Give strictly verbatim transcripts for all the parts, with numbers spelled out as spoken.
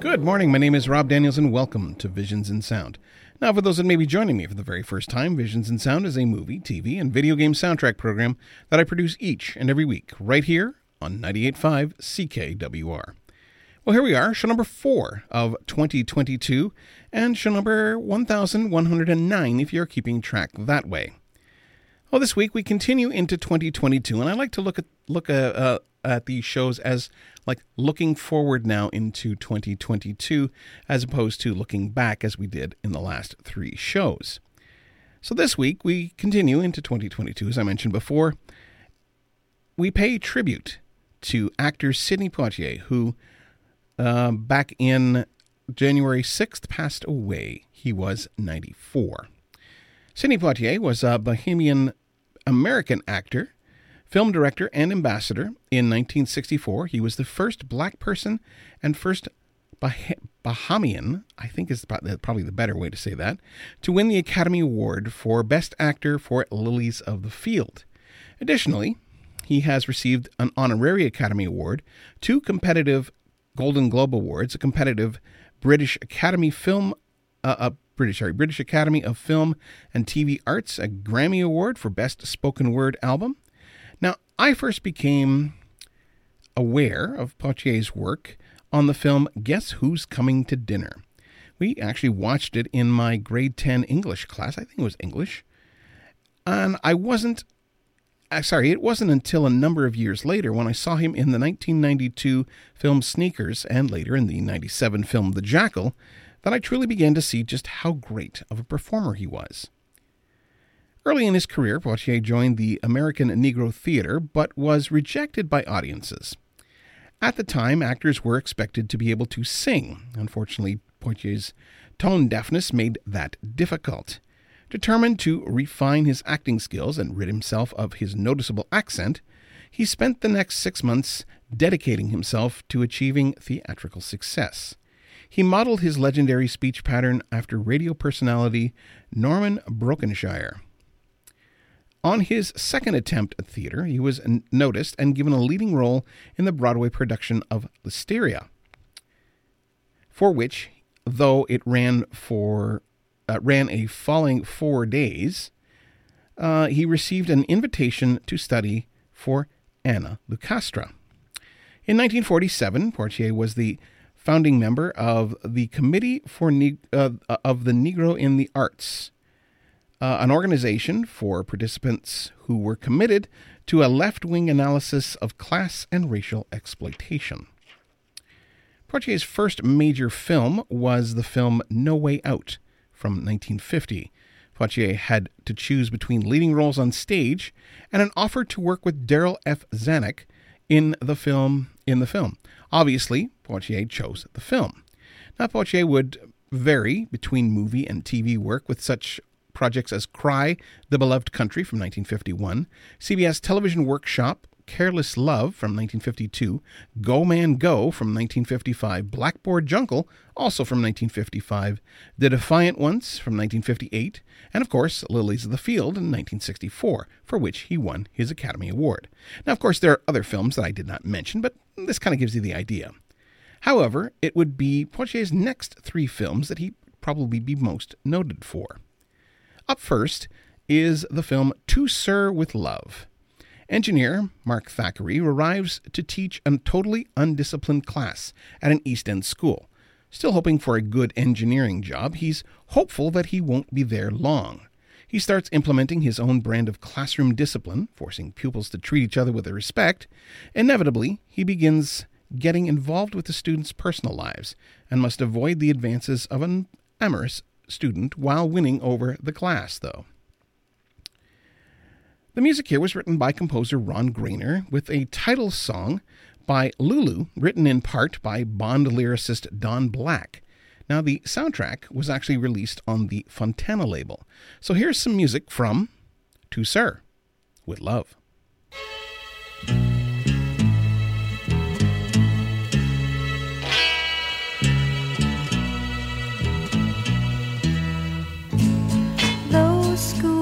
Good morning, my name is Rob Daniels and welcome to Visions and Sound. Now, for those that may be joining me for the very first time, Visions and Sound is a movie, T V, and video game soundtrack program that I produce each and every week right here on ninety-eight point five C K W R. Well, here we are, show number four of twenty twenty-two and show number one thousand one hundred nine if you're keeping track that way. Well, this week we continue into twenty twenty-two, and I like to look at look uh, uh, at these shows as like looking forward now into twenty twenty-two as opposed to looking back as we did in the last three shows. So this week we continue into twenty twenty-two, as I mentioned before. We pay tribute to actor Sidney Poitier, who uh, back in January sixth passed away. He was ninety-four. Sidney Poitier was a Bohemian American actor, film director, and ambassador. In nineteen sixty-four, he was the first black person and first bah- Bahamian, I think is probably the better way to say that, to win the Academy Award for Best Actor for Lilies of the Field. Additionally, he has received an honorary Academy Award, two competitive Golden Globe Awards, a competitive British Academy Film uh, a British, sorry, British Academy of Film and T V Arts, a Grammy Award for Best Spoken Word Album. Now, I first became aware of Poitier's work on the film Guess Who's Coming to Dinner. We actually watched it in my grade ten English class. I think it was English. And I wasn't, sorry, it wasn't until a number of years later when I saw him in the nineteen ninety-two film Sneakers and later in the ninety-seven film The Jackal that I truly began to see just how great of a performer he was. Early in his career, Poitier joined the American Negro Theater, but was rejected by audiences. At the time, actors were expected to be able to sing. Unfortunately, Poitier's tone deafness made that difficult. Determined to refine his acting skills and rid himself of his noticeable accent, he spent the next six months dedicating himself to achieving theatrical success. He modeled his legendary speech pattern after radio personality Norman Brokenshire. On his second attempt at theater, he was noticed and given a leading role in the Broadway production of Lysistrata, for which, though it ran for uh, ran a following four days, uh, he received an invitation to study for Anna Lucasta. In nineteen forty-seven, Poitier was the founding member of the Committee for ne- uh, of the Negro in the Arts, uh, an organization for participants who were committed to a left-wing analysis of class and racial exploitation. Poitier's first major film was the film No Way Out from nineteen fifty. Poitier had to choose between leading roles on stage and an offer to work with Daryl F. Zanuck in the film in the film. Obviously, Poitier chose the film. Now, Poitier would vary between movie and T V work with such projects as Cry, The Beloved Country from nineteen fifty-one, C B S Television Workshop, Careless Love from nineteen fifty-two, Go Man Go from nineteen fifty-five, Blackboard Jungle, also from nineteen fifty-five, The Defiant Ones from nineteen fifty-eight, and of course, Lilies of the Field in nineteen sixty-four, for which he won his Academy Award. Now, of course, there are other films that I did not mention, but this kind of gives you the idea. However, it would be Poitier's next three films that he'd probably be most noted for. Up first is the film To Sir with Love. Engineer Mark Thackeray arrives to teach a totally undisciplined class at an East End school. Still hoping for a good engineering job, he's hopeful that he won't be there long. He starts implementing his own brand of classroom discipline, forcing pupils to treat each other with respect. Inevitably, he begins getting involved with the students' personal lives and must avoid the advances of an amorous student while winning over the class, though. The music here was written by composer Ron Grainer, with a title song by Lulu, written in part by Bond lyricist Don Black. Now, the soundtrack was actually released on the Fontana label. So here's some music from To Sir with Love. Those school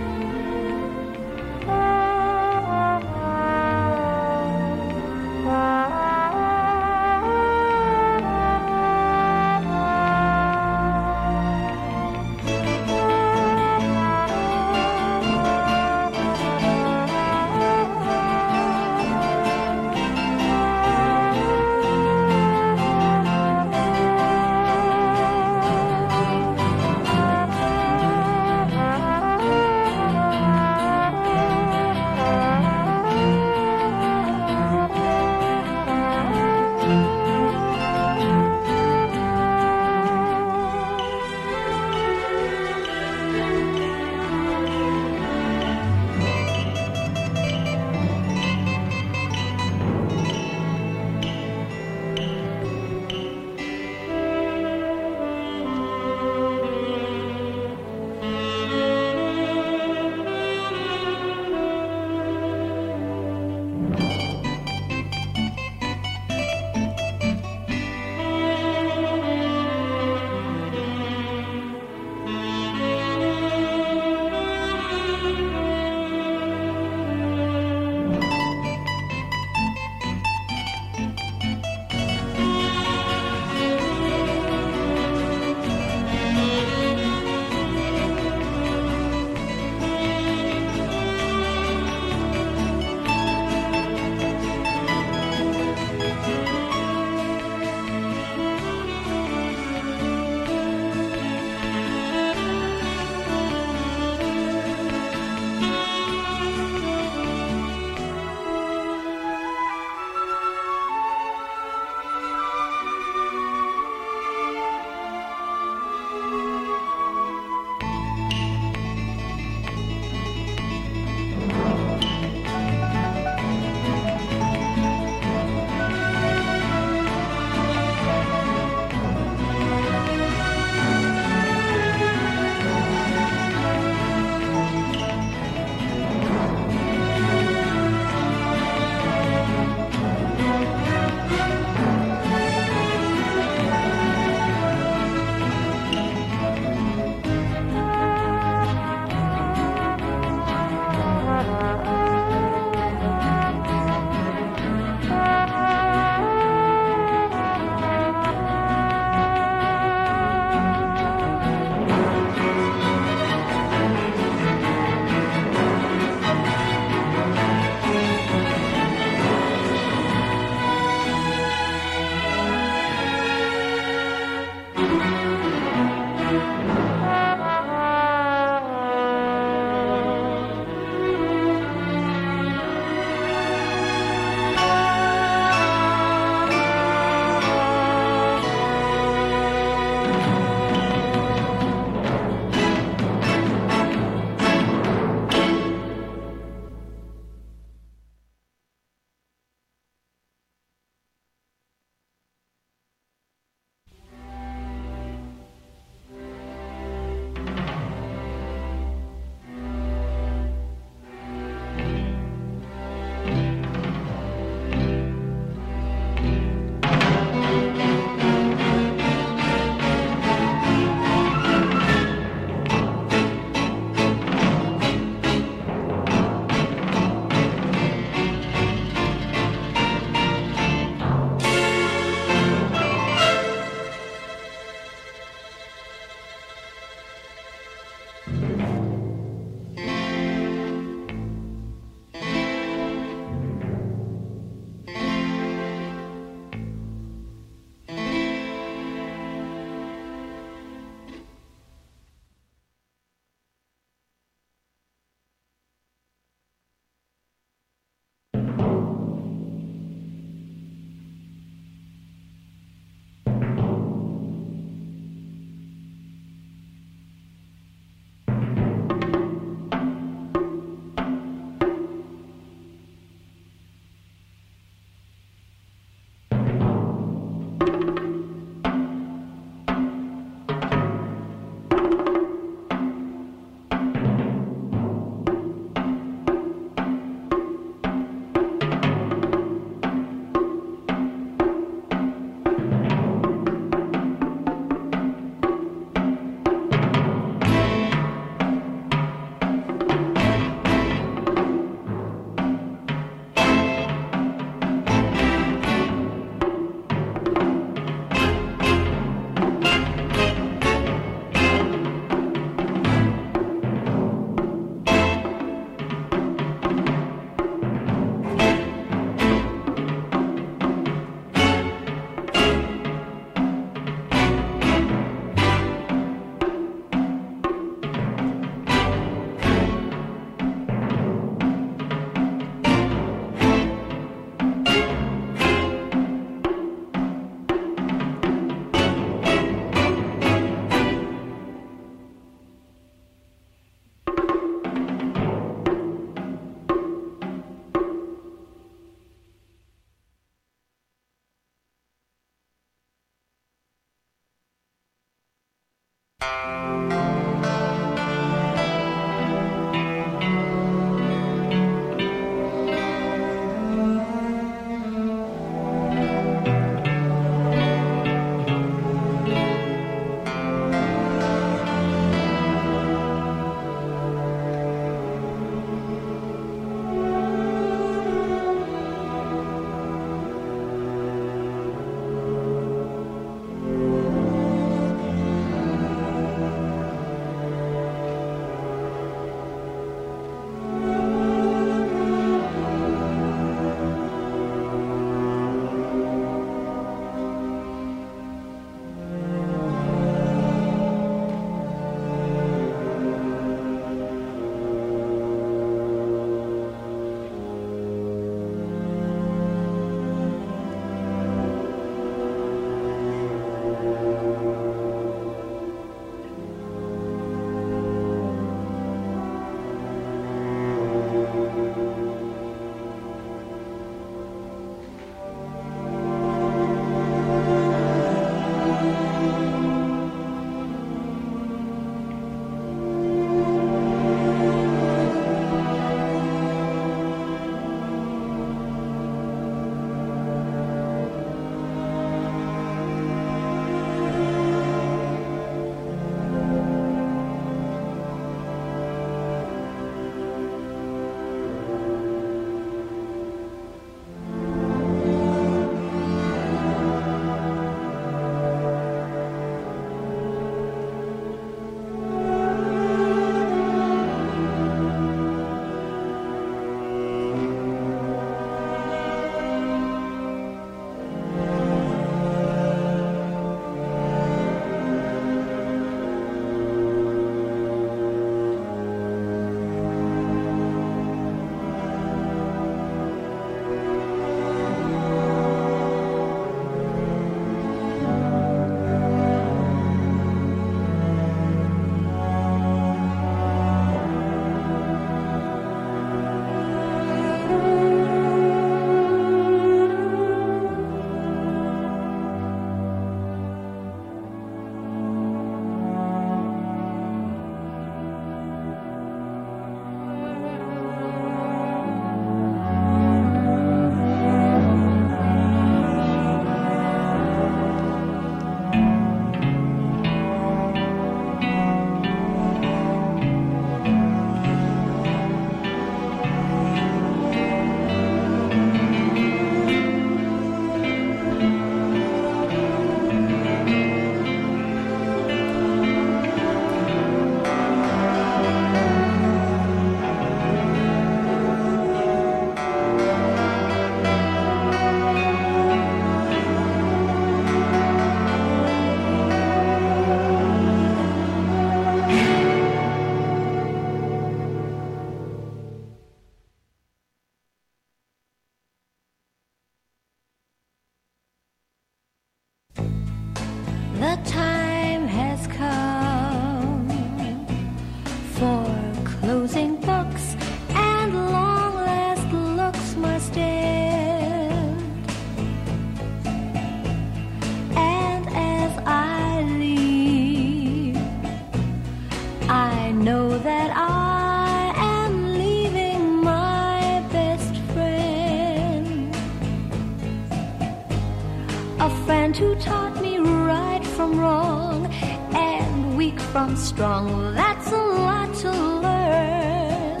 weak from strong, that's a lot to learn.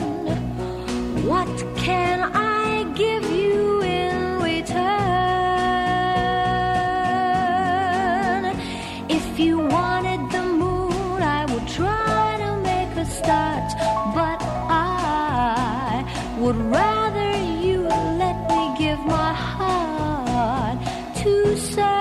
What can I give you in return? If you wanted the moon, I would try to make a start, but I would rather you let me give my heart to serve.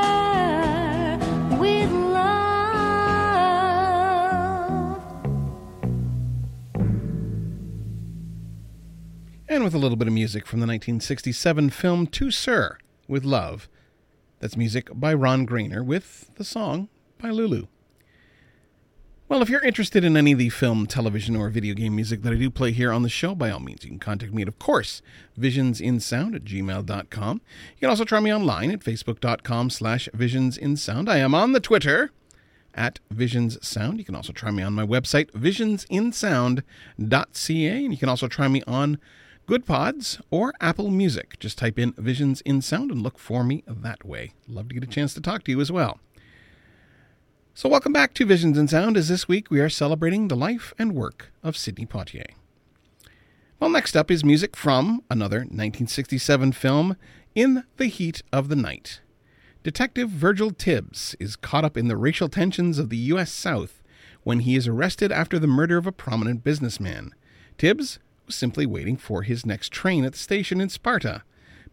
And with a little bit of music from the nineteen sixty-seven film To Sir with Love. That's music by Ron Grainer with the song by Lulu. Well, if you're interested in any of the film, television, or video game music that I do play here on the show, by all means, you can contact me at, of course, visionsinsound at gmail dot com. You can also try me online at facebook.com slash visionsinsound. I am on the Twitter at Visions Sound. You can also try me on my website, visions in sound dot c a. And you can also try me on Good Pods or Apple Music. Just type in Visions in Sound and look for me that way. Love to get a chance to talk to you as well. So welcome back to Visions in Sound, as this week we are celebrating the life and work of Sidney Poitier. Well, next up is music from another nineteen sixty-seven film, In the Heat of the Night. Detective Virgil Tibbs is caught up in the racial tensions of the U S South when he is arrested after the murder of a prominent businessman. Tibbs simply waiting for his next train at the station in Sparta,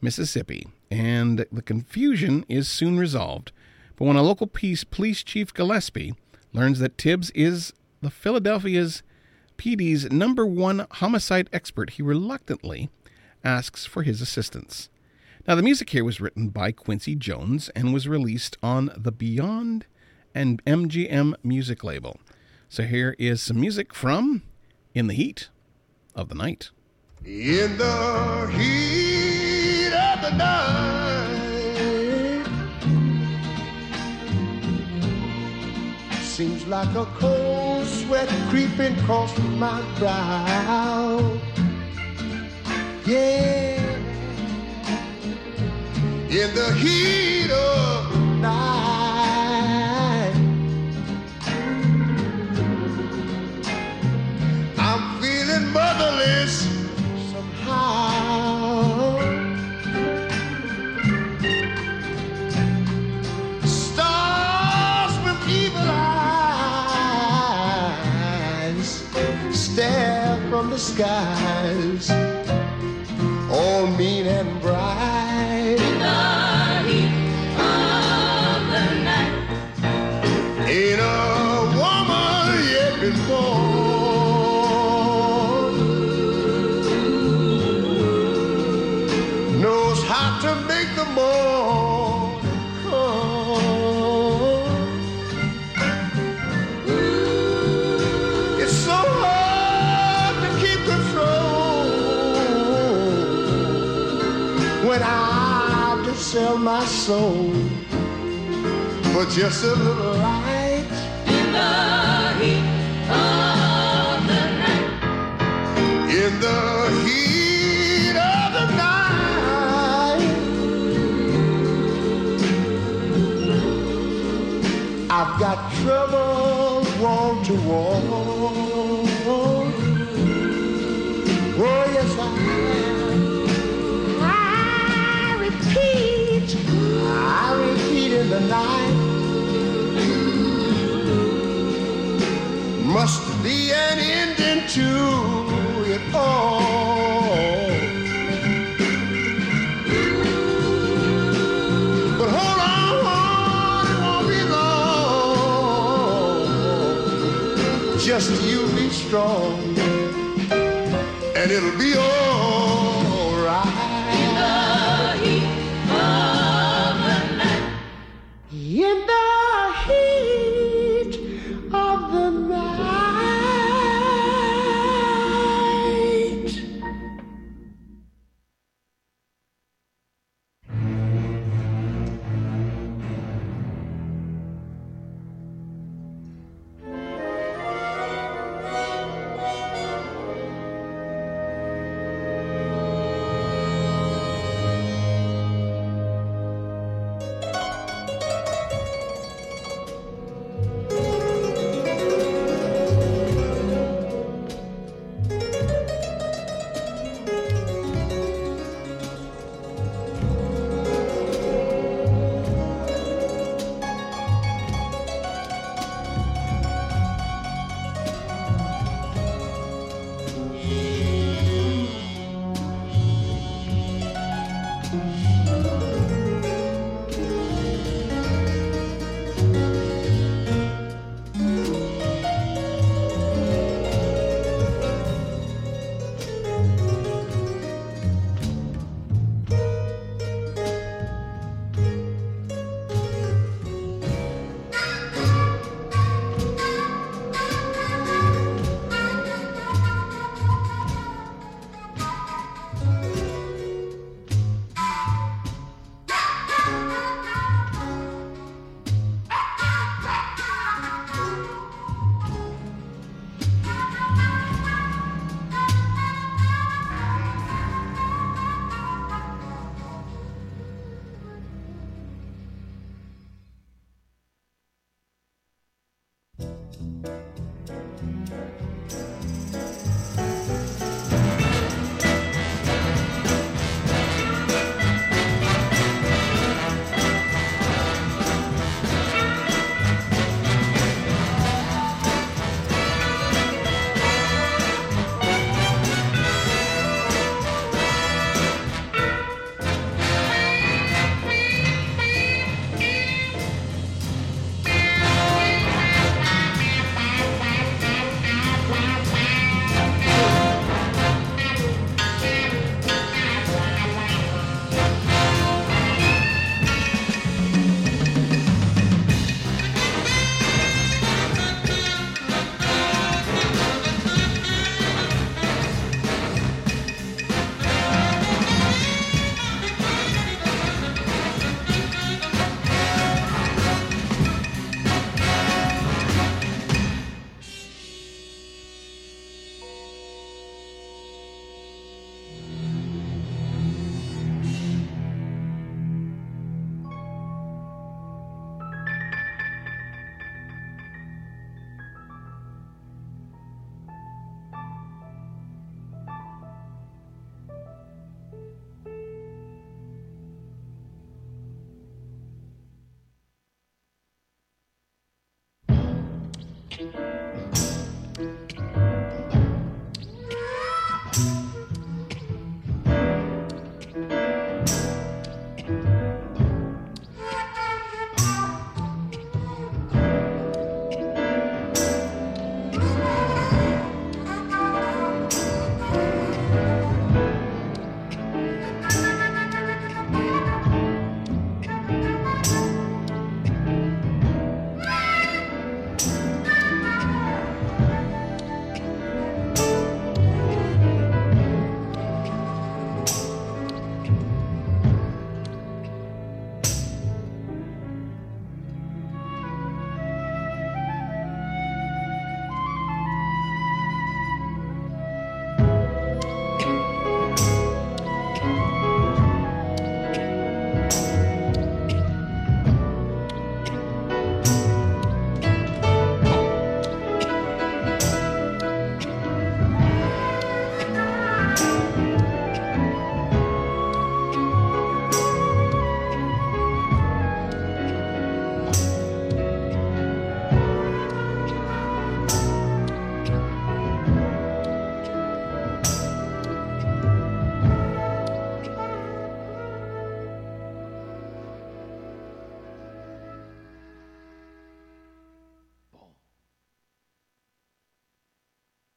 Mississippi, and the confusion is soon resolved. But when a local police, police chief Gillespie learns that Tibbs is the Philadelphia's P D's number one homicide expert, he reluctantly asks for his assistance. Now, the music here was written by Quincy Jones and was released on the Beyond and M G M music label. So here is some music from In the Heat of the Night. In the heat of the night, seems like a cold sweat creeping across my brow. Yeah. In the heat of the night, I'm feeling motherless somehow. Stars with evil eyes stare from the skies, all mean and bright. In the heat of the night, ain't a woman yet before. To make the morning come, it's so hard to keep control when I have to sell my soul for just a little light. In the heat of the night, in the heat of the night, I've got trouble wall to wall. Oh, yes, I I repeat, I repeat in the night. Must be an ending to it all. Just you be strong, and it'll be all right. In the heat of the night, in the heat of the night.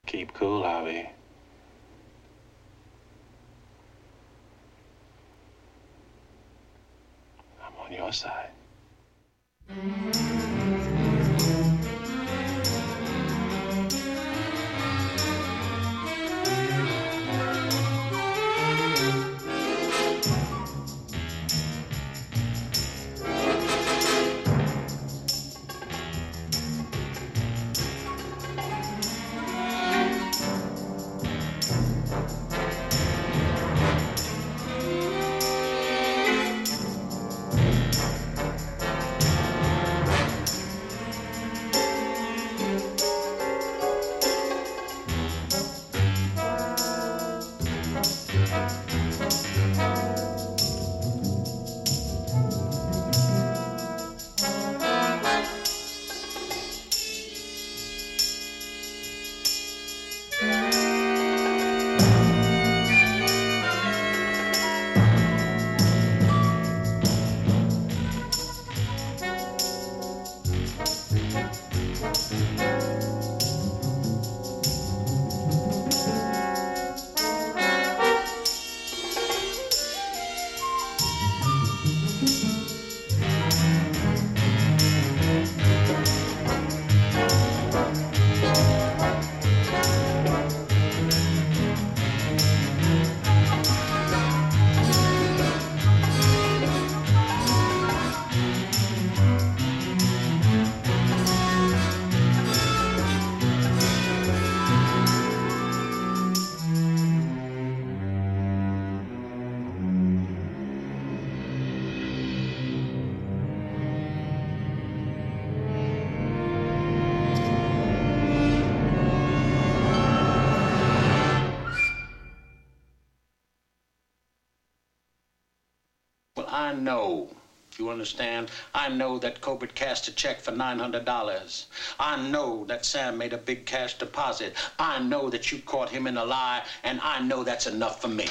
Keep cool, Avi. I'm on your side. know, you understand, I know that Colbert cashed a check for nine hundred dollars. I know that Sam made a big cash deposit. I know that you caught him in a lie, and I know that's enough for me.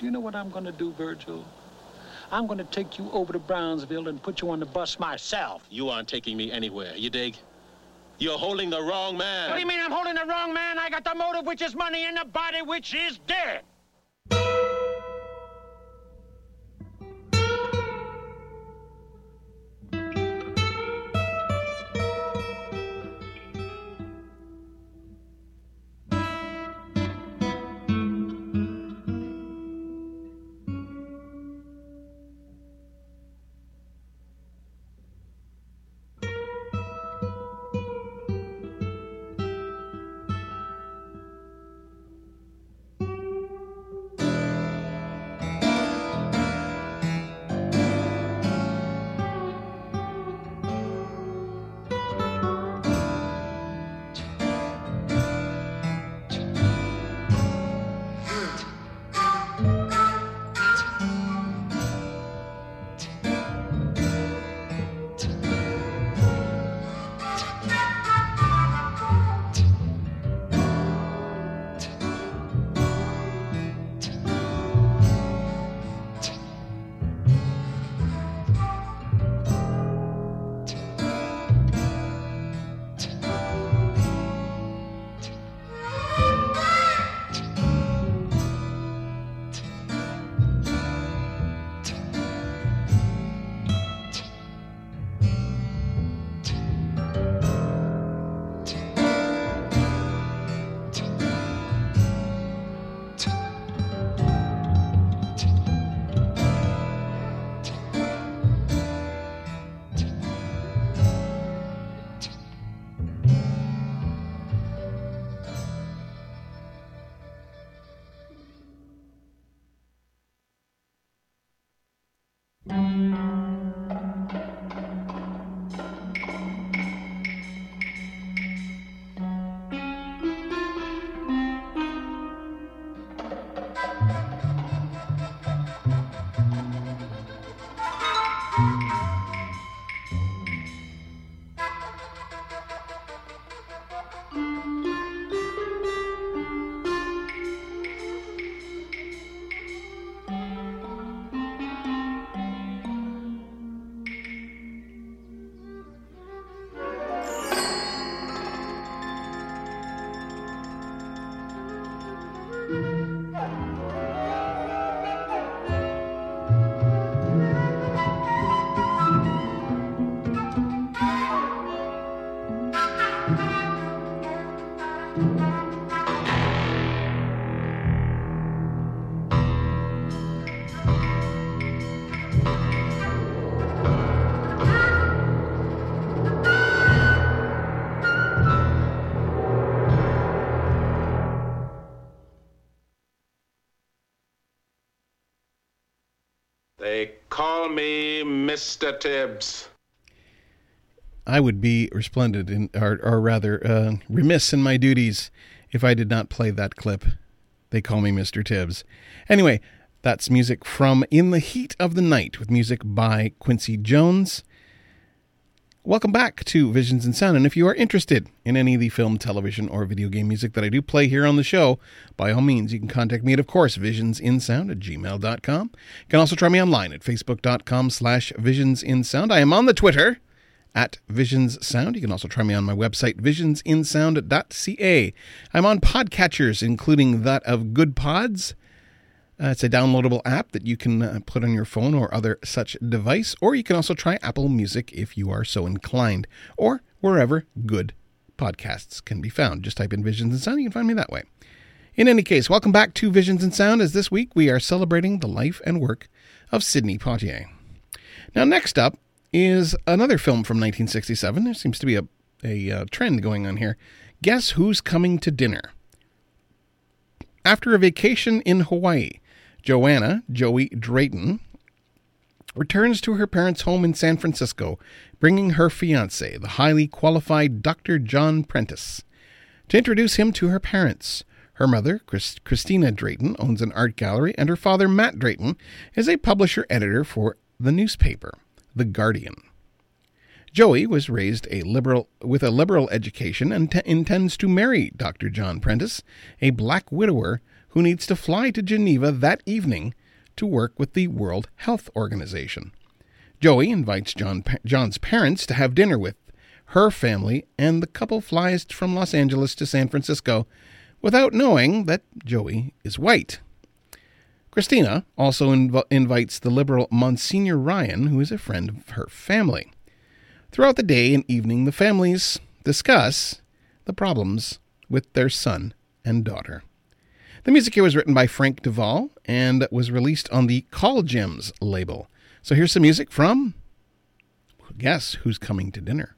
Do you know what I'm going to do, Virgil? I'm going to take you over to Brownsville and put you on the bus myself. You aren't taking me anywhere, you dig? You're holding the wrong man. What do you mean I'm holding the wrong man? I got the motive, which is money, and the body, which is dead. They call me Mister Tibbs. I would be resplendent, in, or, or rather uh, remiss in my duties if I did not play that clip. They call me Mister Tibbs. Anyway, that's music from In the Heat of the Night with music by Quincy Jones. Welcome back to Visions and Sound. And if you are interested in any of the film, television, or video game music that I do play here on the show, by all means, you can contact me at, of course, visionsinsound at gmail dot com. You can also try me online at facebook.com slash visionsinsound. I am on the Twitter at visionssound. You can also try me on my website, visions in sound dot c a. I'm on podcatchers, including that of Good Pods. Uh, it's a downloadable app that you can uh, put on your phone or other such device, or you can also try Apple Music if you are so inclined, or wherever good podcasts can be found. Just type in Visions and Sound, you can find me that way. In any case, welcome back to Visions and Sound, as this week we are celebrating the life and work of Sidney Poitier. Now, next up is another film from nineteen sixty-seven. There seems to be a, a uh, trend going on here. Guess Who's Coming to Dinner? After a vacation in Hawaii, Joanna, Joey Drayton, returns to her parents' home in San Francisco, bringing her fiancé, the highly qualified Doctor John Prentice, to introduce him to her parents. Her mother, Christ- Christina Drayton, owns an art gallery, and her father, Matt Drayton, is a publisher-editor for the newspaper, The Guardian. Joey was raised a liberal with a liberal education and t- intends to marry Doctor John Prentice, a black widower who needs to fly to Geneva that evening to work with the World Health Organization. Joey invites John pa- John's parents to have dinner with her family, and the couple flies from Los Angeles to San Francisco without knowing that Joey is white. Christina also inv- invites the liberal Monsignor Ryan, who is a friend of her family. Throughout the day and evening, the families discuss the problems with their son and daughter. The music here was written by Frank DeVol and was released on the Call Gems label. So here's some music from Guess Who's Coming to Dinner.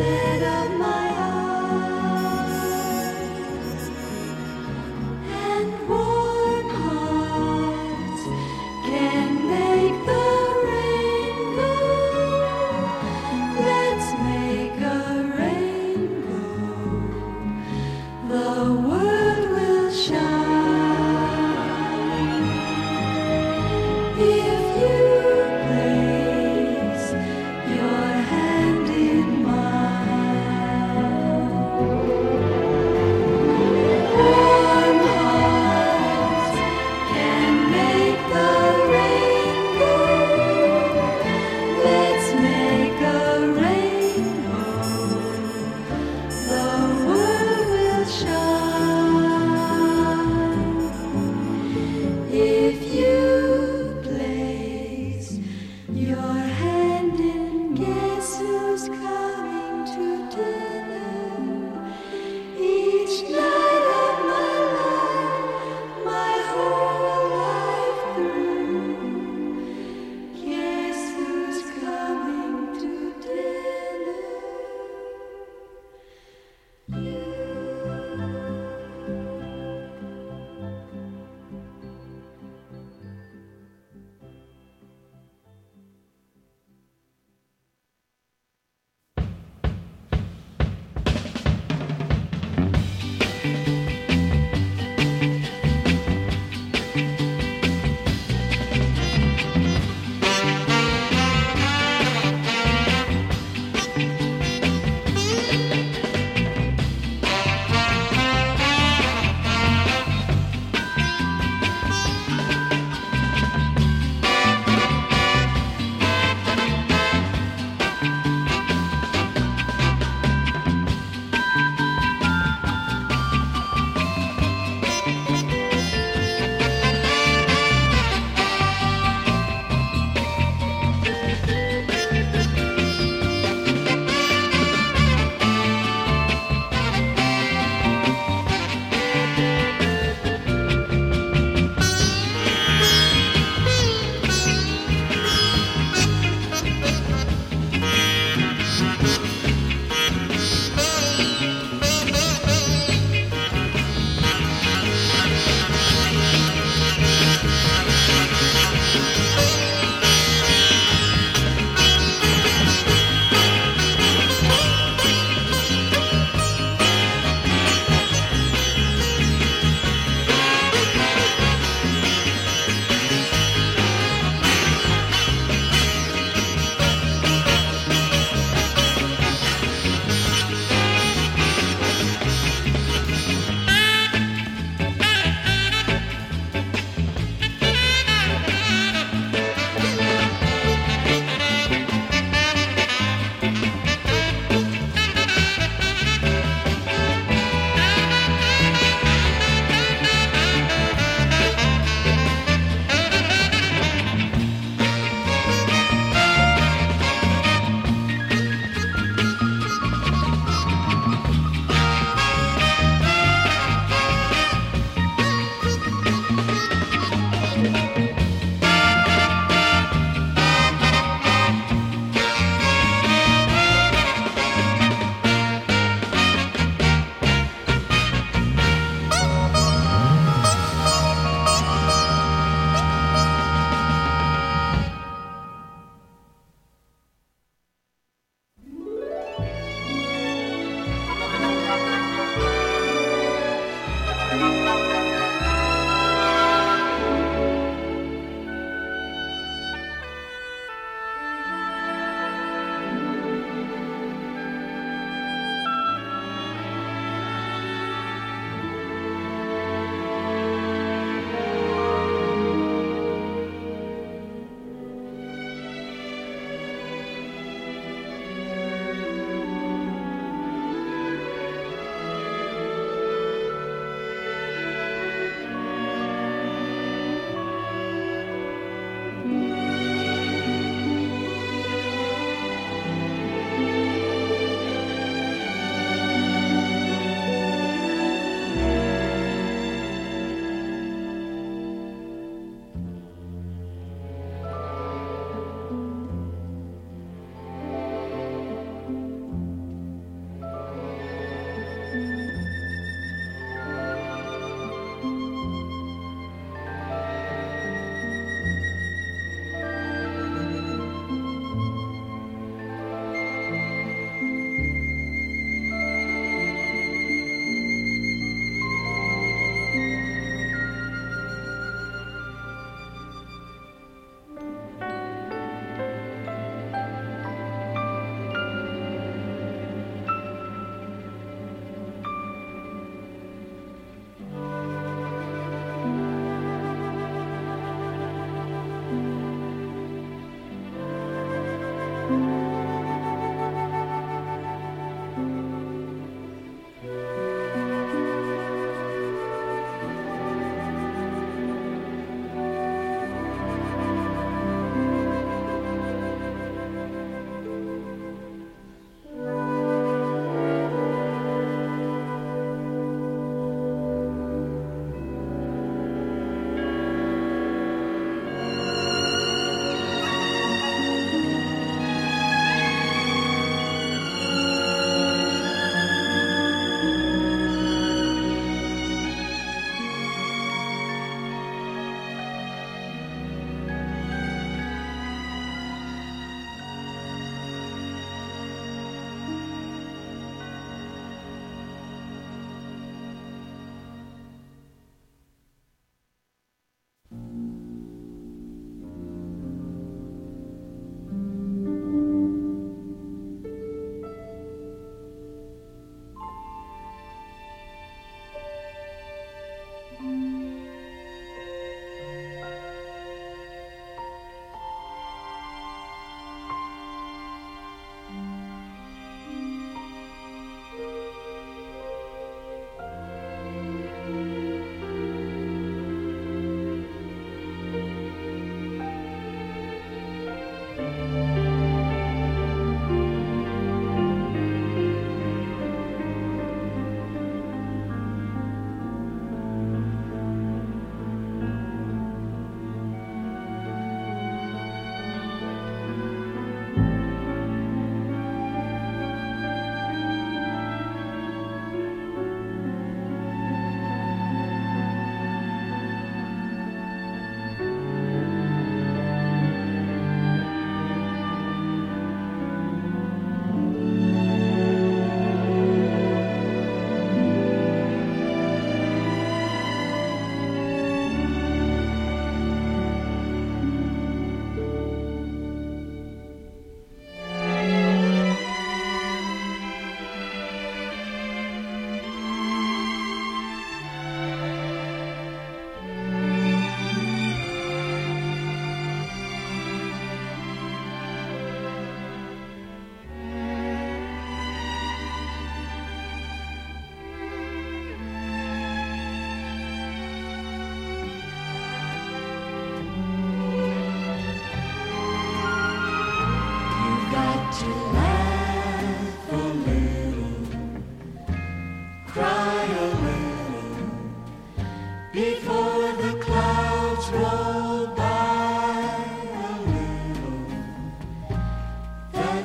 instead of my eyes, and warm hearts can make the rainbow. Let's make a rainbow, the world will shine. If you place your hand in mine.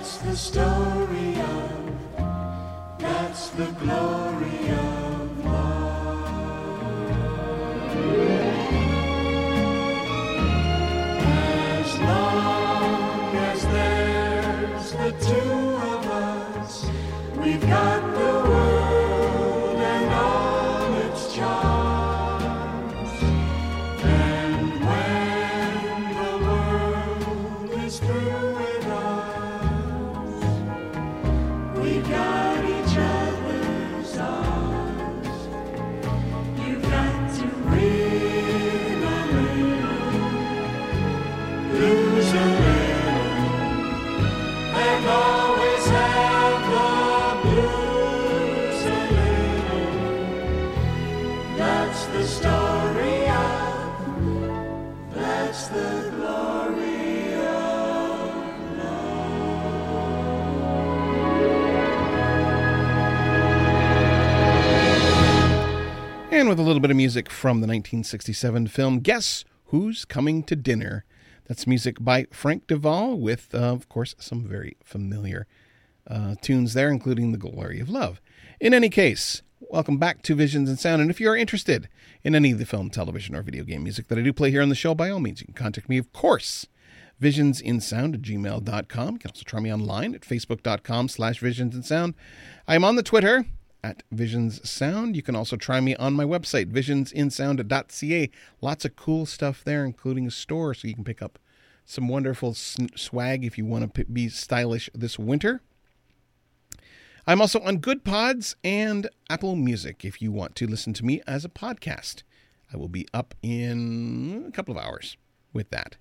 That's the story of, that's the glory of love. As long as there's the two of us, we've got the world and all its charms. And with a little bit of music from the nineteen sixty-seven film Guess Who's Coming to Dinner. That's music by Frank DeVol with, uh, of course, some very familiar uh, tunes there, including The Glory of Love. In any case, welcome back to Visions and Sound. And if you are interested in any of the film, television, or video game music that I do play here on the show, by all means, you can contact me, of course, visions in sound at gmail dot com. You can also try me online at facebook dot com slash visions in sound. I'm on the Twitter at Visions Sound. You can also try me on my website, visions in sound dot c a. Lots of cool stuff there, including a store, so you can pick up some wonderful swag if you want to be stylish this winter. I'm also on Good Pods and Apple Music if you want to listen to me as a podcast. I will be up in a couple of hours with that.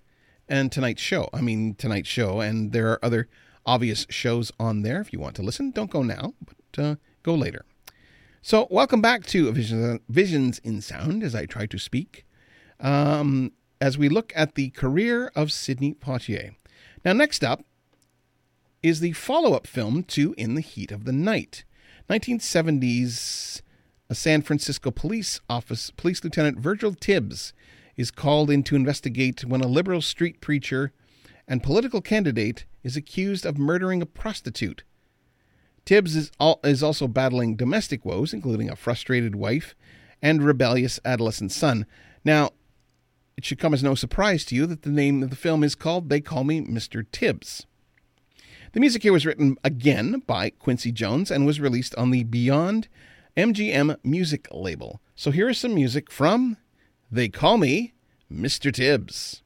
And tonight's show, I mean tonight's show, and there are other obvious shows on there if you want to listen. Don't go now, but uh, go later. So welcome back to Visions in Sound as I try to speak, um, as we look at the career of Sidney Poitier. Now, next up is the follow-up film to In the Heat of the Night. nineteen seventies, a San Francisco police office, Police Lieutenant Virgil Tibbs is called in to investigate when a liberal street preacher and political candidate is accused of murdering a prostitute. Tibbs is, all, is also battling domestic woes, including a frustrated wife and rebellious adolescent son. Now, it should come as no surprise to you that the name of the film is called They Call Me Mister Tibbs. The music here was written again by Quincy Jones and was released on the Beyond M G M music label. So here is some music from They Call Me Mister Tibbs.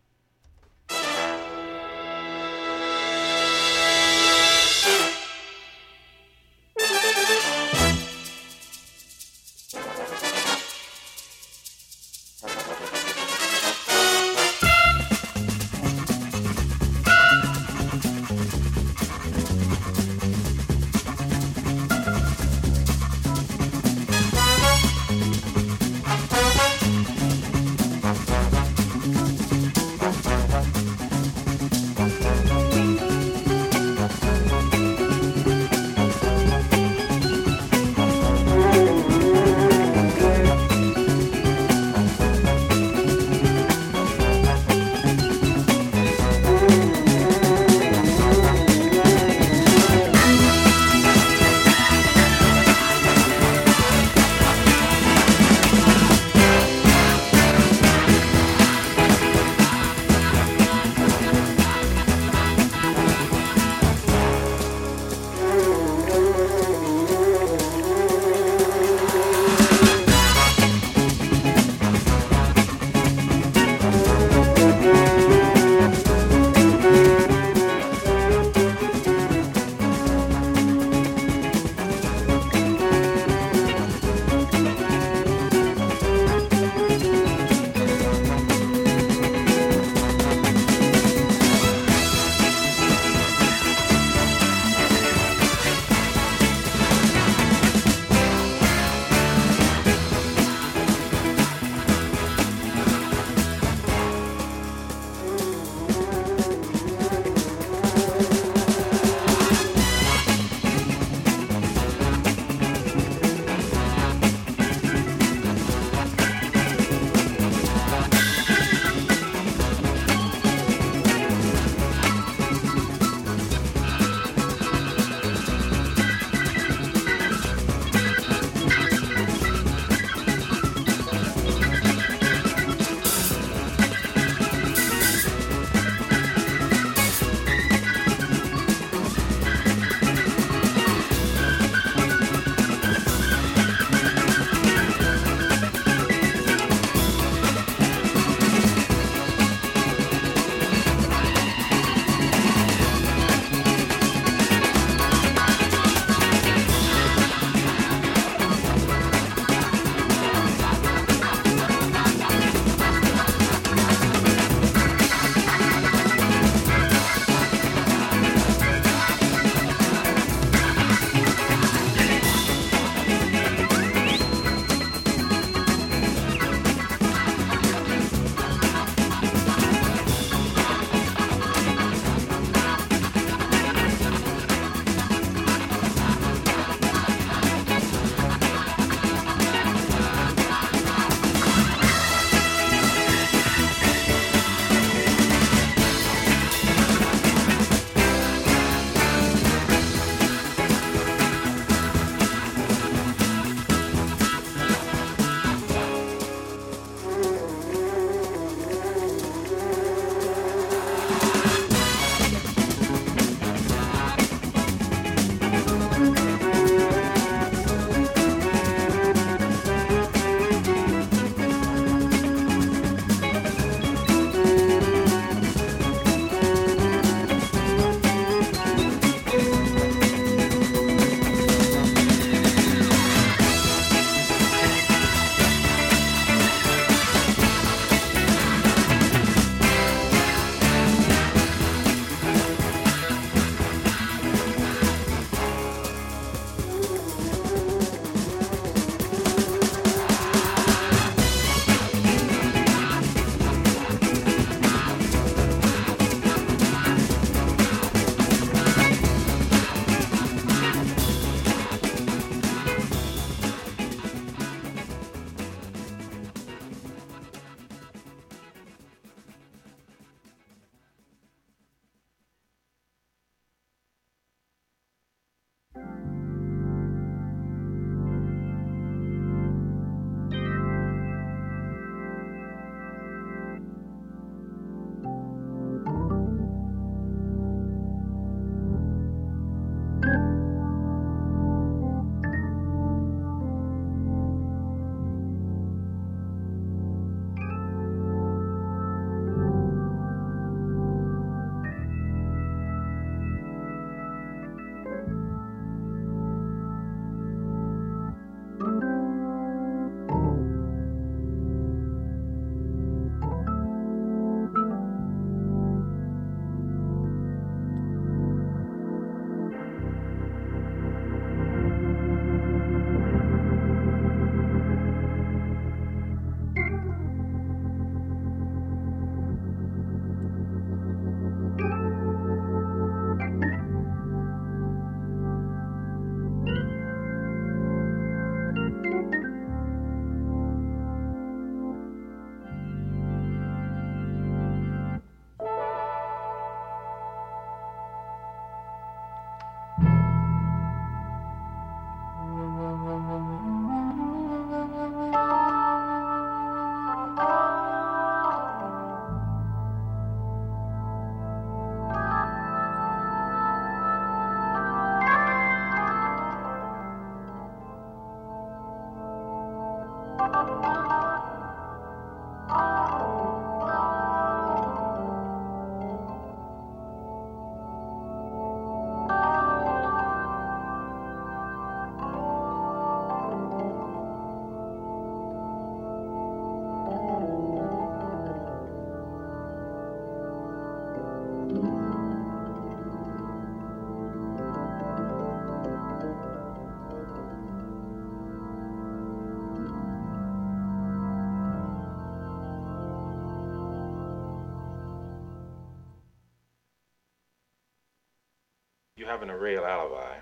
Having a real alibi.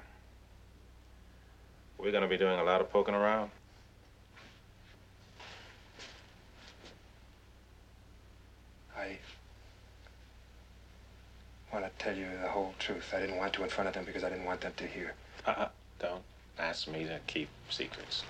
We're going to be doing a lot of poking around. I want to tell you the whole truth. I didn't want to in front of them because I didn't want them to hear. Uh-uh. Don't ask me to keep secrets.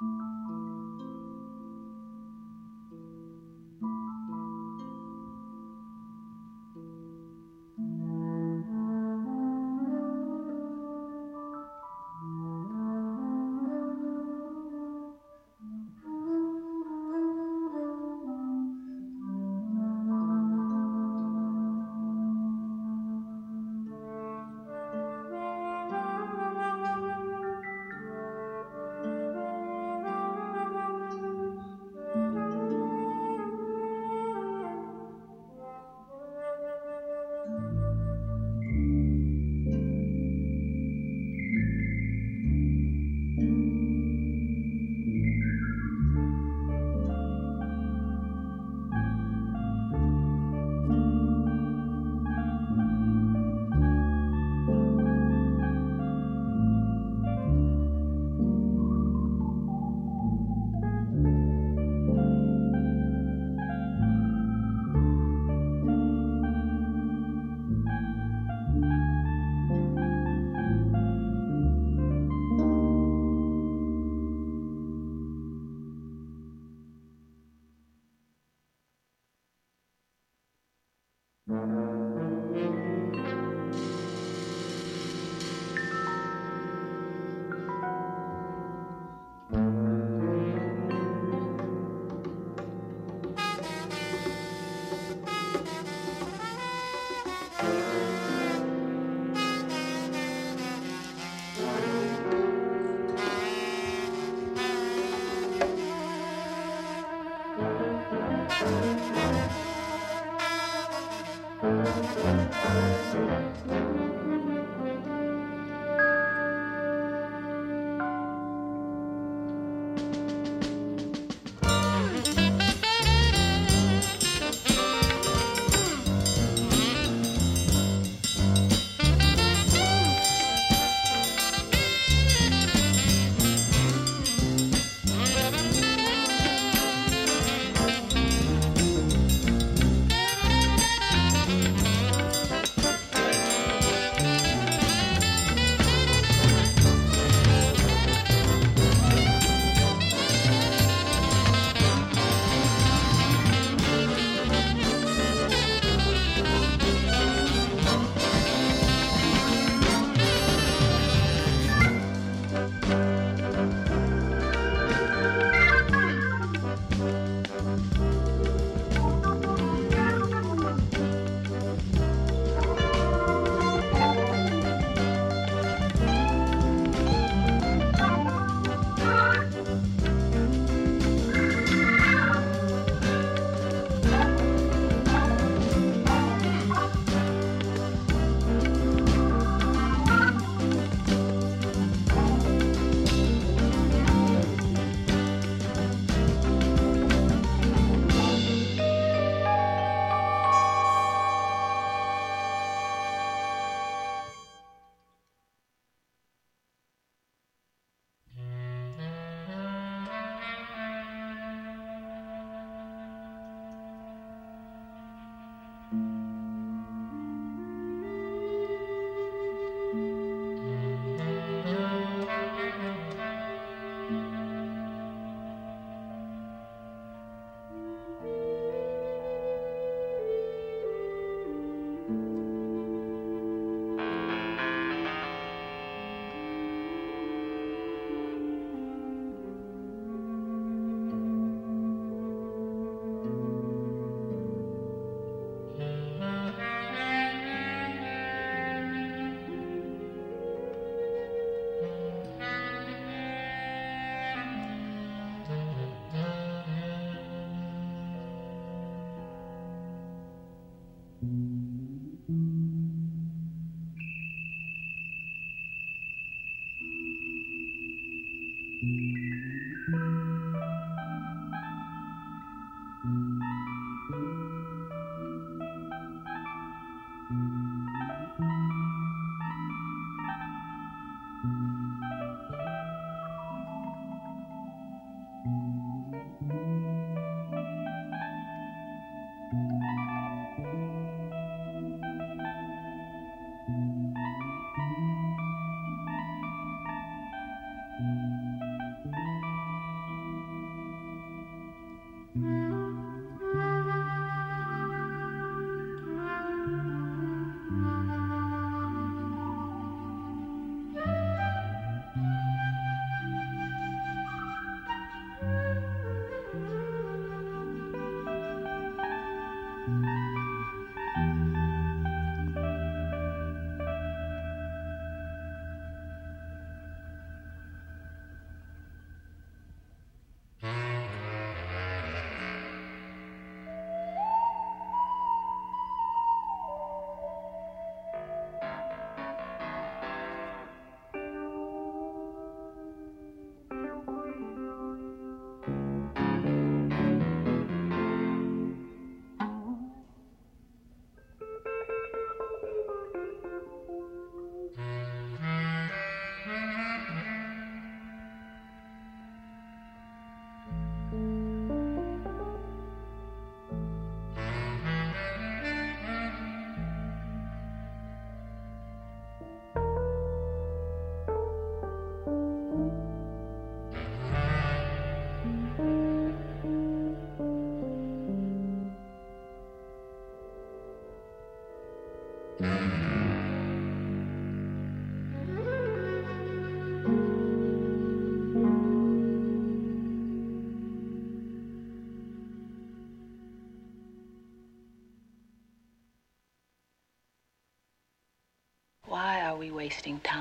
Thank you.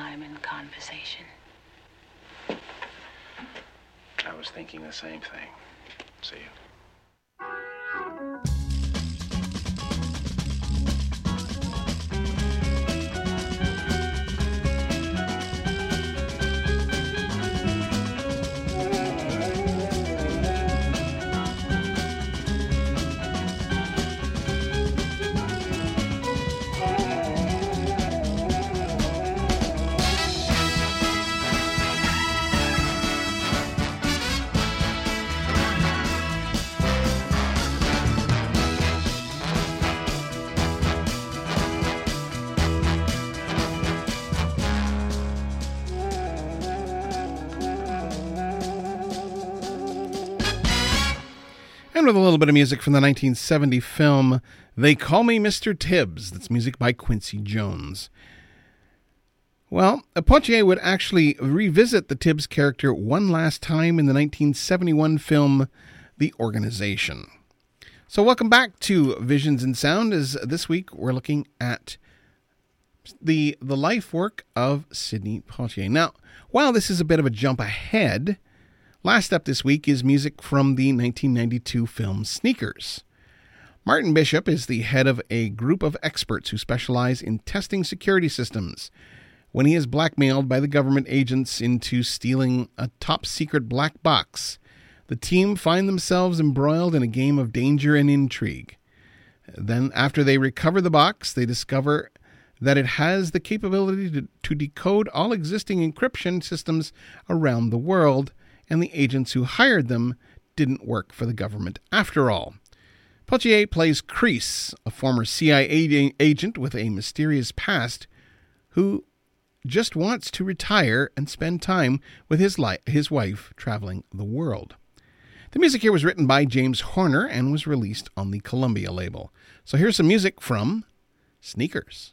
time in conversation. I was thinking the same thing. See you. With a little bit of music from the nineteen seventy film They Call Me Mister Tibbs. That's music by Quincy Jones. Well, Poitier would actually revisit the Tibbs character one last time in the nineteen seventy-one film The Organization. So welcome back to Visions and Sound, as this week we're looking at the, the life work of Sidney Poitier. Now, while this is a bit of a jump ahead, last up this week is music from the nineteen ninety-two film Sneakers. Martin Bishop is the head of a group of experts who specialize in testing security systems when he is blackmailed by the government agents into stealing a top-secret black box. The team find themselves embroiled in a game of danger and intrigue. Then, after they recover the box, they discover that it has the capability to, to decode all existing encryption systems around the world, and the agents who hired them didn't work for the government after all. Poitier plays Crease, a former C I A agent with a mysterious past who just wants to retire and spend time with his, li- his wife traveling the world. The music here was written by James Horner and was released on the Columbia label. So here's some music from Sneakers.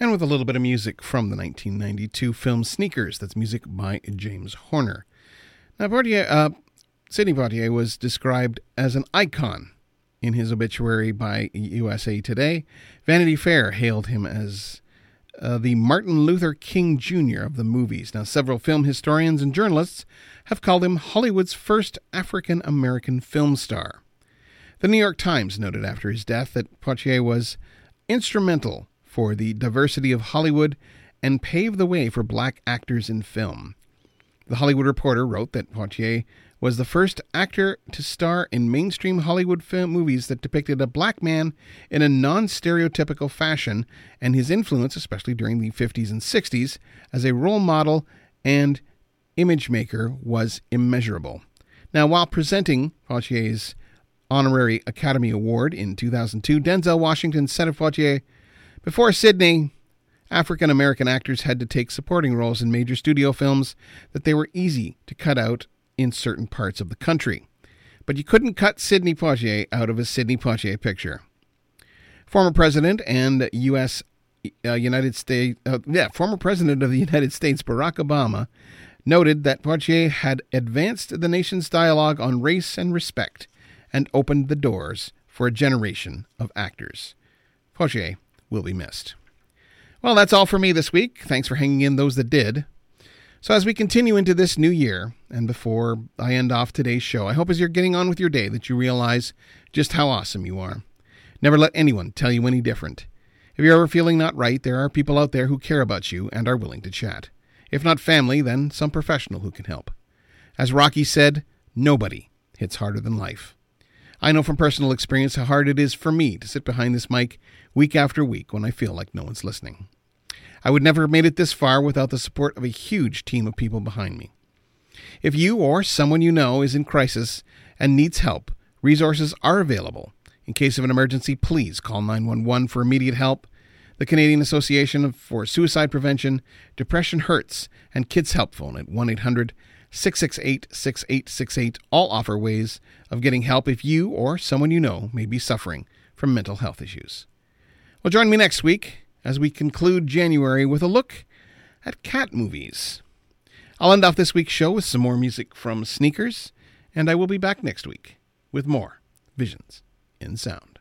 and with a little bit of music from the nineteen ninety-two film Sneakers. That's music by James Horner. Now, Poitier, uh, Sidney Poitier was described as an icon in his obituary by U S A Today. Vanity Fair hailed him as uh, the Martin Luther King Junior of the movies. Now, several film historians and journalists have called him Hollywood's first African-American film star. The New York Times noted after his death that Poitier was instrumental for the diversity of Hollywood and paved the way for black actors in film. The Hollywood Reporter wrote that Poitier was the first actor to star in mainstream Hollywood film movies that depicted a black man in a non-stereotypical fashion, and his influence, especially during the fifties and sixties, as a role model and image maker was immeasurable. Now, while presenting Poitier's Honorary Academy Award in two thousand two, Denzel Washington said of Poitier, "Before Sidney, African-American actors had to take supporting roles in major studio films that they were easy to cut out in certain parts of the country. But you couldn't cut Sidney Poitier out of a Sidney Poitier picture." Former President and U S Uh, United States, uh, yeah, former President of the United States Barack Obama noted that Poitier had advanced the nation's dialogue on race and respect and opened the doors for a generation of actors. Poitier will be missed. Well, that's all for me this week. Thanks for hanging in, those that did. So as we continue into this new year, and before I end off today's show, I hope as you're getting on with your day that you realize just how awesome you are. Never let anyone tell you any different. If you're ever feeling not right, there are people out there who care about you and are willing to chat. If not family, then some professional who can help. As Rocky said, nobody hits harder than life. I know from personal experience how hard it is for me to sit behind this mic week after week when I feel like no one's listening. I would never have made it this far without the support of a huge team of people behind me. If you or someone you know is in crisis and needs help, resources are available. In case of an emergency, please call nine one one for immediate help. The Canadian Association for Suicide Prevention, Depression Hurts, and Kids Help Phone at one eight hundred six six eight six eight six eight all offer ways of getting help if you or someone you know may be suffering from mental health issues. Well, join me next week as we conclude January with a look at cat movies. I'll end off this week's show with some more music from Sneakers, and I will be back next week with more Visions in Sound.